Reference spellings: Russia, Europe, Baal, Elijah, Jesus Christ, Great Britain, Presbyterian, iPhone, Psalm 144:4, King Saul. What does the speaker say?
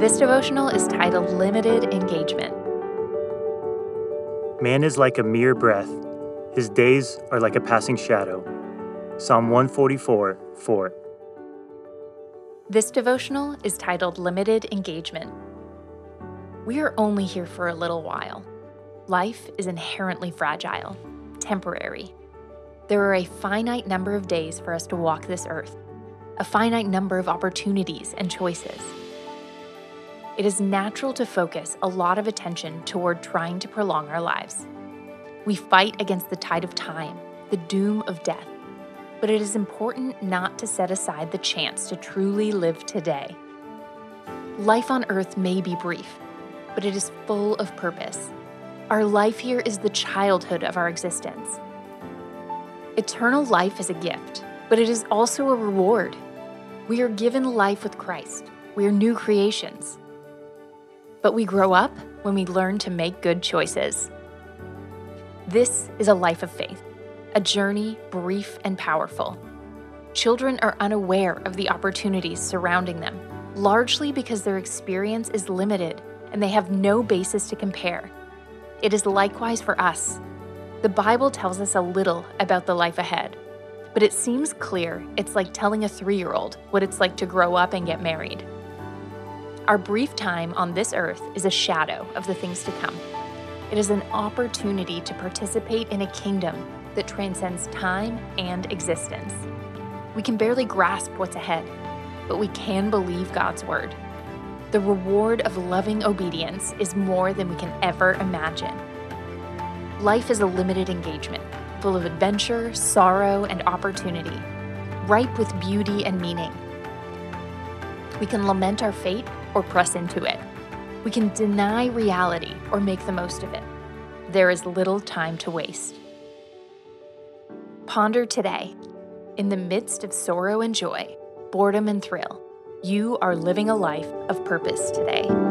This devotional is titled Limited Engagement. Man is like a mere breath. His days are like a passing shadow. Psalm 144:4. This devotional is titled Limited Engagement. We are only here for a little while. Life is inherently fragile, temporary. There are a finite number of days for us to walk this earth, a finite number of opportunities and choices. It is natural to focus a lot of attention toward trying to prolong our lives. We fight against the tide of time, the doom of death. But it is important not to set aside the chance to truly live today. Life on earth may be brief, but it is full of purpose. Our life here is the childhood of our existence. Eternal life is a gift, but it is also a reward. We are given life with Christ. We are new creations. But we grow up when we learn to make good choices. This is a life of faith. A journey brief and powerful. Children are unaware of the opportunities surrounding them, largely because their experience is limited and they have no basis to compare. It is likewise for us. The Bible tells us a little about the life ahead, but it seems clear it's like telling a 3-year-old what it's like to grow up and get married. Our brief time on this earth is a shadow of the things to come. It is an opportunity to participate in a kingdom that transcends time and existence. We can barely grasp what's ahead, but we can believe God's word. The reward of loving obedience is more than we can ever imagine. Life is a limited engagement, full of adventure, sorrow, and opportunity, ripe with beauty and meaning. We can lament our fate or press into it. We can deny reality or make the most of it. There is little time to waste. Ponder today, in the midst of sorrow and joy, boredom and thrill, you are living a life of purpose today.